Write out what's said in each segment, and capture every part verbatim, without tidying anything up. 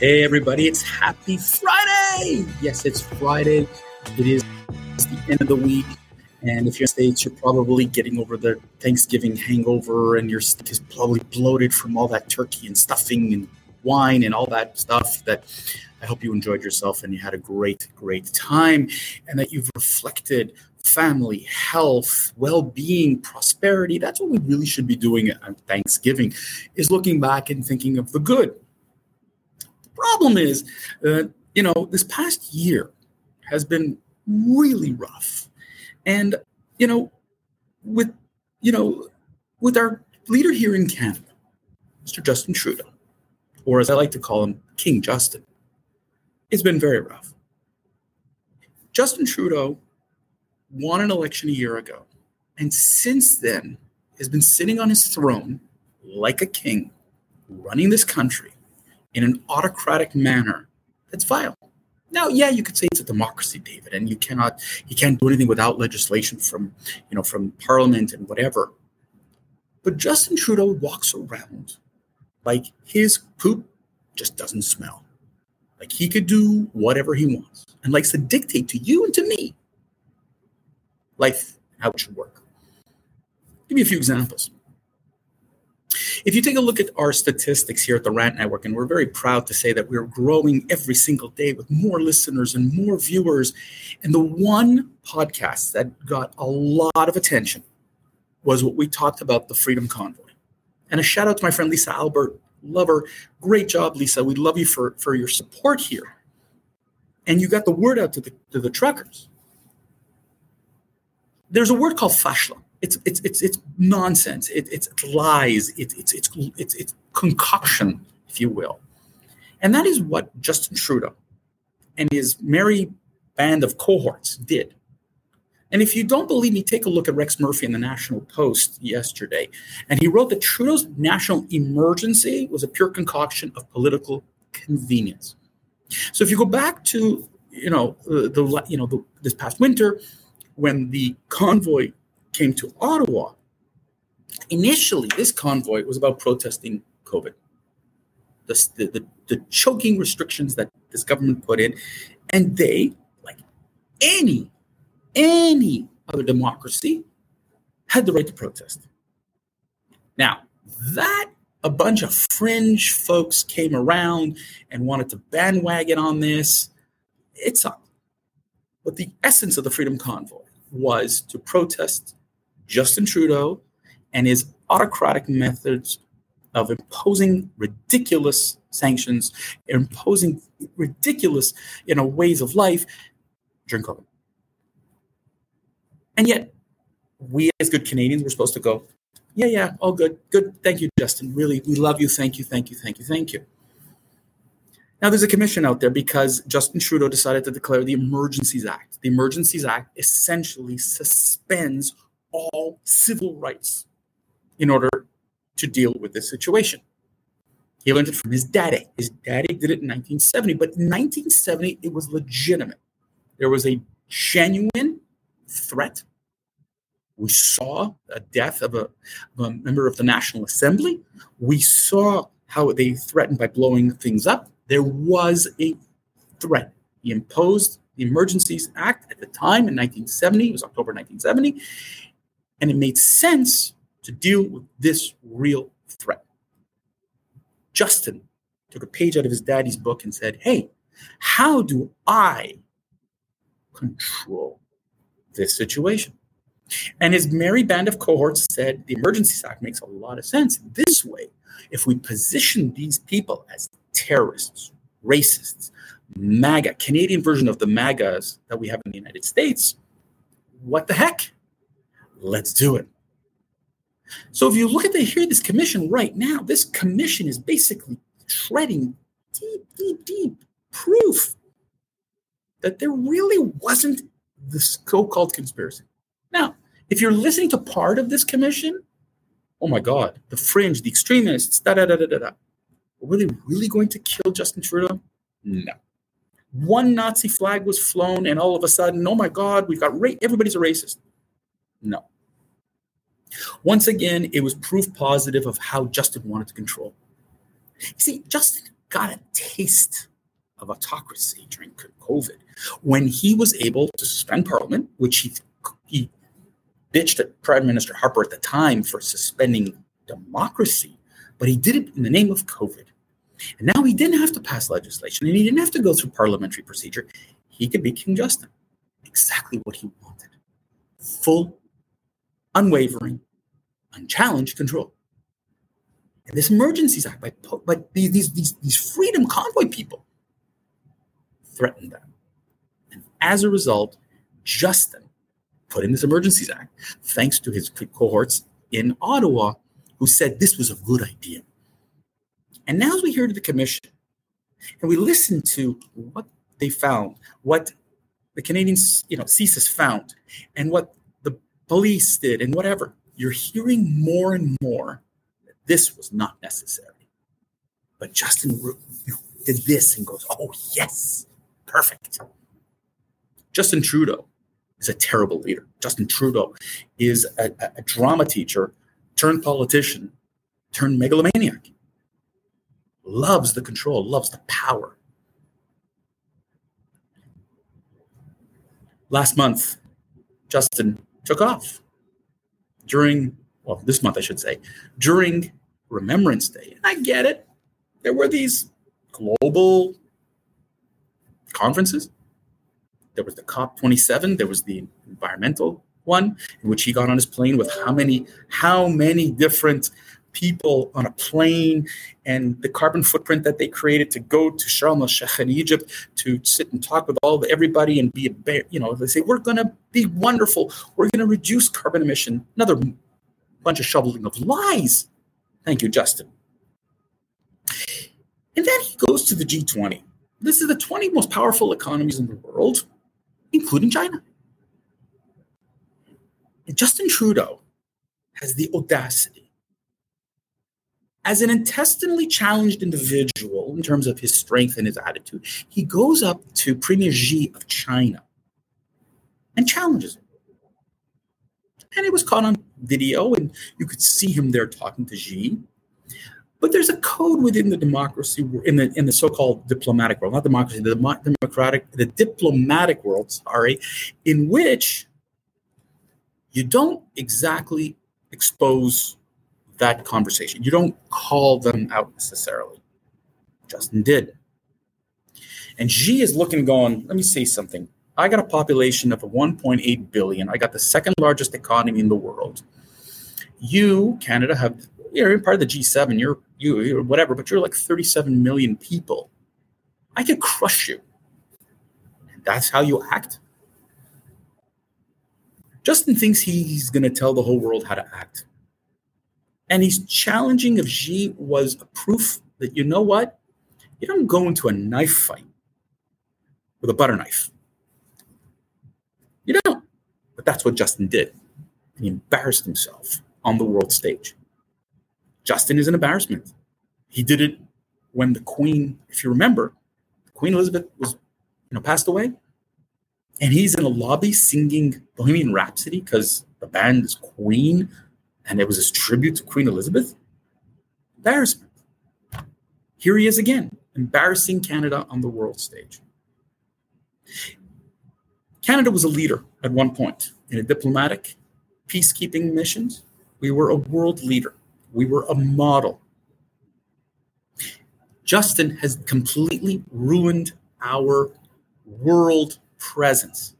Hey everybody, it's happy Friday! Yes, it's Friday. It is the end of the week, and if you're in the States, you're probably getting over the Thanksgiving hangover, and your stomach is probably bloated from all that turkey and stuffing and wine and all that stuff. That I hope you enjoyed yourself and you had a great, great time, and that you've reflected family, health, well-being, prosperity. That's what we really should be doing on Thanksgiving, is looking back and thinking of the good. Problem is, uh, you know, this past year has been really rough, and you know, with you know, with our leader here in Canada, Mister Justin Trudeau, or as I like to call him, King Justin, it's been very rough. Justin Trudeau won an election a year ago, and since then has been sitting on his throne like a king, running this country in an autocratic manner that's vile. Now, yeah, you could say it's a democracy, David, and you cannot, you can't do anything without legislation from, you know, from Parliament and whatever. But Justin Trudeau walks around like his poop just doesn't smell, like he could do whatever he wants, and likes to dictate to you and to me life, how it should work. Give me a few examples. If you take a look at our statistics here at the Rant Network, and we're very proud to say that we're growing every single day with more listeners and more viewers. And the one podcast that got a lot of attention was what we talked about, the Freedom Convoy. And a shout out to my friend Lisa Albert, love her. Great job, Lisa. We love you for, for your support here. And you got the word out to the, to the truckers. There's a word called fashla. It's it's it's it's nonsense. It, it's lies. It, it's it's it's it's concoction, if you will, and that is what Justin Trudeau and his merry band of cohorts did. And if you don't believe me, take a look at Rex Murphy in the National Post yesterday, and he wrote that Trudeau's national emergency was a pure concoction of political convenience. So if you go back to you know uh, the you know the, this past winter, when the convoy came to Ottawa, initially this convoy was about protesting COVID, the, the, the choking restrictions that this government put in. And they, like any, any other democracy, had the right to protest. Now, that a bunch of fringe folks came around and wanted to bandwagon on this, it sucked. But the essence of the Freedom Convoy was to protest Justin Trudeau and his autocratic methods of imposing ridiculous sanctions, imposing ridiculous, you know, ways of life during COVID. And yet, we as good Canadians were supposed to go, yeah, yeah, all good, good, thank you, Justin, really, we love you, thank you, thank you, thank you, thank you. Now, there's a commission out there because Justin Trudeau decided to declare the Emergencies Act. The Emergencies Act essentially suspends all civil rights in order to deal with this situation. He learned it from his daddy. His daddy did it in nineteen seventy, but in nineteen seventy, it was legitimate. There was a genuine threat. We saw a death of a, of a member of the National Assembly. We saw how they threatened by blowing things up. There was a threat. He imposed the Emergencies Act at the time in nineteen seventy. It was October nineteen seventy. And it made sense to deal with this real threat. Justin took a page out of his daddy's book and said, hey, how do I control this situation? And his merry band of cohorts said, the Emergencies Act makes a lot of sense. This way, if we position these people as terrorists, racists, MAGA, Canadian version of the MAGAs that we have in the United States, what the heck? Let's do it. So if you look at the here, this commission right now, this commission is basically treading deep, deep, deep proof that there really wasn't this so-called conspiracy. Now, if you're listening to part of this commission, oh my God, the fringe, the extremists, da da da da da da. Were they really going to kill Justin Trudeau? No. One Nazi flag was flown, and all of a sudden, oh my God, we've got ra- everybody's a racist. No. Once again, it was proof positive of how Justin wanted to control. You see, Justin got a taste of autocracy during COVID when he was able to suspend Parliament, which he he bitched at Prime Minister Harper at the time for suspending democracy, but he did it in the name of COVID. And now he didn't have to pass legislation and he didn't have to go through parliamentary procedure. He could be King Justin, exactly what he wanted. Full, unwavering, unchallenged control. And this Emergencies Act, by, by these, these, these Freedom Convoy people threatened them. And as a result, Justin put in this Emergencies Act, thanks to his cohorts in Ottawa, who said this was a good idea. And now as we hear to the commission, and we listen to what they found, what the Canadian, you know, C S I S found, and what the police did, and whatever, you're hearing more and more that this was not necessary. But Justin did this and goes, oh, yes, perfect. Justin Trudeau is a terrible leader. Justin Trudeau is a, a drama teacher turned politician, turned megalomaniac. Loves the control, loves the power. Last month, Justin took off during, well, this month, I should say, during Remembrance Day. And I get it. There were these global conferences. There was the COP twenty-seven. There was the environmental one in which he got on his plane with how many, how many different people on a plane, and the carbon footprint that they created to go to Sharm el Sheikh in Egypt to sit and talk with all the, everybody and be a bear. You know, they say, we're going to be wonderful. We're going to reduce carbon emission. Another bunch of shoveling of lies. Thank you, Justin. And then he goes to the G twenty. This is the twenty most powerful economies in the world, including China. And Justin Trudeau has the audacity, as an intestinally challenged individual in terms of his strength and his attitude, he goes up to Premier Xi of China and challenges him. And it was caught on video, and you could see him there talking to Xi. But there's a code within the democracy, in the in the so-called diplomatic world, not democracy, the democratic, the diplomatic world, sorry, in which you don't exactly expose that conversation. You don't call them out necessarily. Justin did. And Xi is looking, going, let me say something. I got a population of one point eight billion. I got the second largest economy in the world. You, Canada, have... You're part of the G seven, you're you, you're whatever, but you're like thirty-seven million people. I could crush you. And that's how you act? Justin thinks he's going to tell the whole world how to act. And he's challenging if Xi was a proof that, you know what? You don't go into a knife fight with a butter knife. You don't. But that's what Justin did. He embarrassed himself on the world stage. Justin is an embarrassment. He did it when the Queen, if you remember, Queen Elizabeth was, you know, passed away. And he's in a lobby singing Bohemian Rhapsody because the band is Queen. And it was his tribute to Queen Elizabeth. Embarrassment. Here he is again, embarrassing Canada on the world stage. Canada was a leader at one point in a diplomatic peacekeeping missions. We were a world leader. We were a model. Justin has completely ruined our world presence.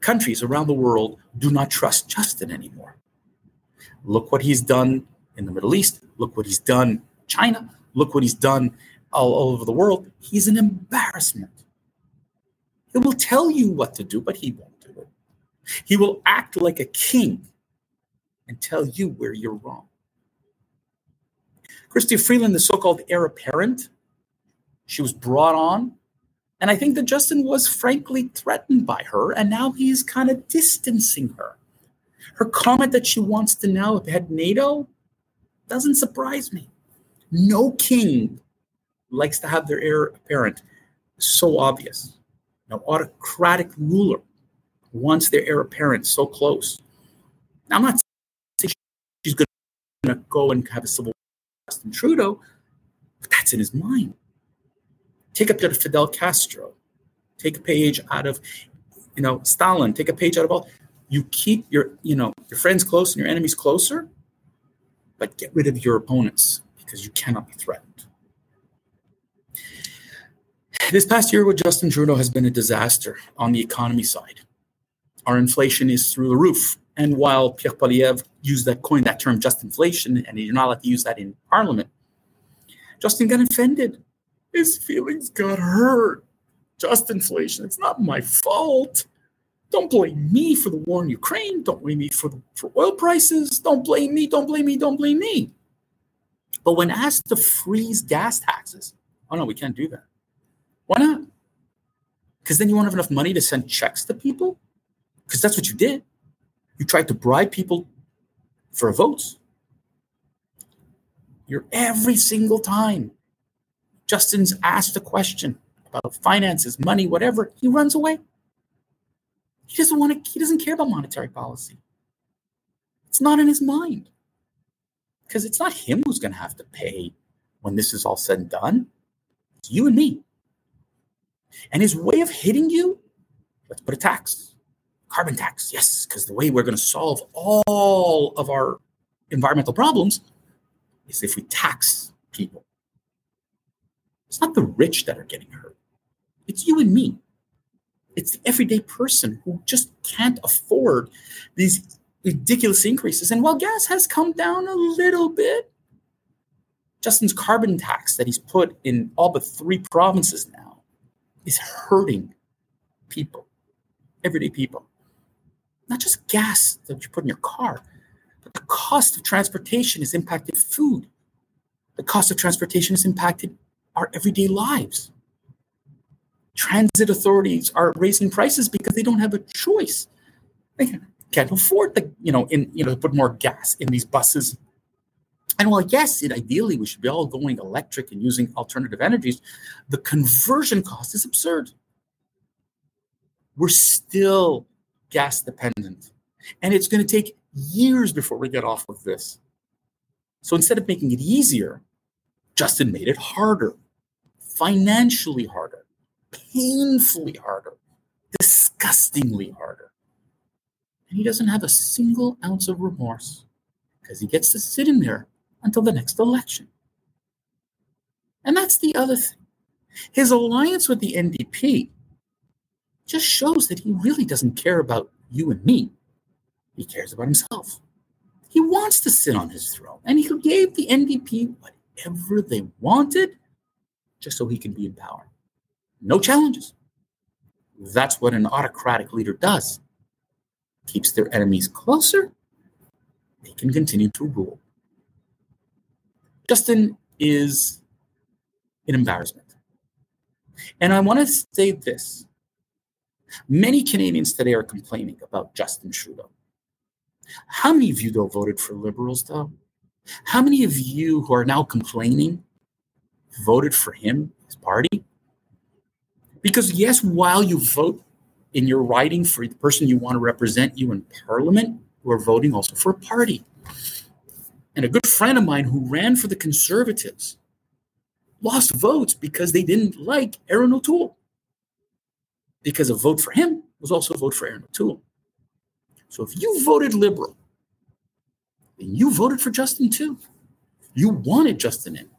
Countries around the world do not trust Justin anymore. Look what he's done in the Middle East. Look what he's done in China. Look what he's done all, all over the world. He's an embarrassment. He will tell you what to do, but he won't do it. He will act like a king and tell you where you're wrong. Christy Freeland, the so-called heir apparent, she was brought on, and I think that Justin was frankly threatened by her, and now he's kind of distancing her. Her comment that she wants to now head NATO doesn't surprise me. No king likes to have their heir apparent so obvious. No autocratic ruler wants their heir apparent so close. Now, I'm not she's going to go and have a civil war with Justin Trudeau, That's in his mind. Take a bit of Fidel Castro. Take a page out of, you know, Stalin. Take a page out of all. You keep your, you know, your friends close and your enemies closer, but get rid of your opponents because you cannot be threatened. This past year with Justin Trudeau has been a disaster on the economy side. Our inflation is through the roof. And while Pierre Poilievre used that coined that term just inflation, and you're not allowed to use that in Parliament, Justin got offended. His feelings got hurt. Just inflation. It's not my fault. Don't blame me for the war in Ukraine. Don't blame me for, the, for oil prices. Don't blame me. Don't blame me. Don't blame me. But when asked to freeze gas taxes, oh, no, we can't do that. Why not? Because then you won't have enough money to send checks to people? Because that's what you did. You tried to bribe people for votes. You're every single time Justin's asked a question about finances, money, whatever, he runs away. He doesn't want to, he doesn't care about monetary policy. It's not in his mind. Because it's not him who's going to have to pay when this is all said and done. It's you and me. And his way of hitting you, let's put a tax. Carbon tax, yes, because the way we're going to solve all of our environmental problems is if we tax people. It's not the rich that are getting hurt. It's you and me. It's the everyday person who just can't afford these ridiculous increases. And while gas has come down a little bit, Justin's carbon tax that he's put in all but three provinces now is hurting people, everyday people. Not just gas that you put in your car, but the cost of transportation has impacted food. The cost of transportation has impacted our everyday lives. Transit authorities are raising prices because they don't have a choice. They can't afford the, you know, in, you know, to put more gas in these buses. And while yes, it ideally we should be all going electric and using alternative energies, the conversion cost is absurd. We're still gas dependent. And it's going to take years before we get off of this. So instead of making it easier, Justin made it harder, financially harder, painfully harder, disgustingly harder. And he doesn't have a single ounce of remorse because he gets to sit in there until the next election. And that's the other thing. His alliance with the N D P just shows that he really doesn't care about you and me. He cares about himself. He wants to sit on his throne, and he gave the N D P whatever they wanted just so he could be in power. No challenges. That's what an autocratic leader does. Keeps their enemies closer. They can continue to rule. Justin is an embarrassment. And I want to say this. Many Canadians today are complaining about Justin Trudeau. How many of you, though, voted for Liberals, though? How many of you who are now complaining voted for him, his party? Because, yes, while you vote in your riding for the person you want to represent you in Parliament, you are voting also for a party. And a good friend of mine who ran for the Conservatives lost votes because they didn't like Erin O'Toole. Because a vote for him was also a vote for Erin O'Toole. So if you voted Liberal, then you voted for Justin too. You wanted Justin in.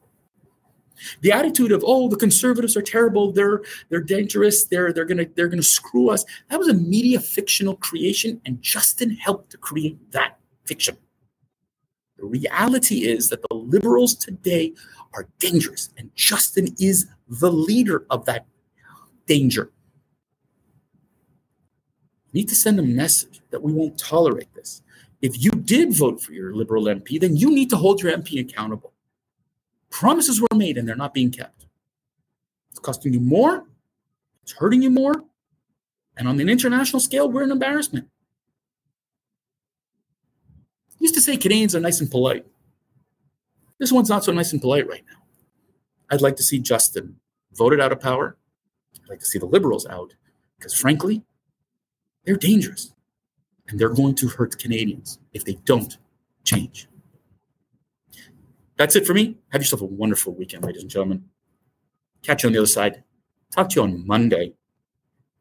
The attitude of, oh, the Conservatives are terrible, they're they're dangerous, they're they're gonna they're gonna screw us. That was a media fictional creation, and Justin helped to create that fiction. The reality is that the Liberals today are dangerous, and Justin is the leader of that danger. We need to send a message that we won't tolerate this. If you did vote for your Liberal M P, then you need to hold your M P accountable. Promises were made and they're not being kept. It's costing you more. It's hurting you more. And on an international scale, we're an embarrassment. I used to say Canadians are nice and polite. This one's not so nice and polite right now. I'd like to see Justin voted out of power. I'd like to see the Liberals out because, frankly, they're dangerous. And they're going to hurt Canadians if they don't change. That's it for me. Have yourself a wonderful weekend, ladies and gentlemen. Catch you on the other side. Talk to you on Monday.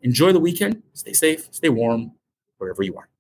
Enjoy the weekend. Stay safe. Stay warm wherever you are.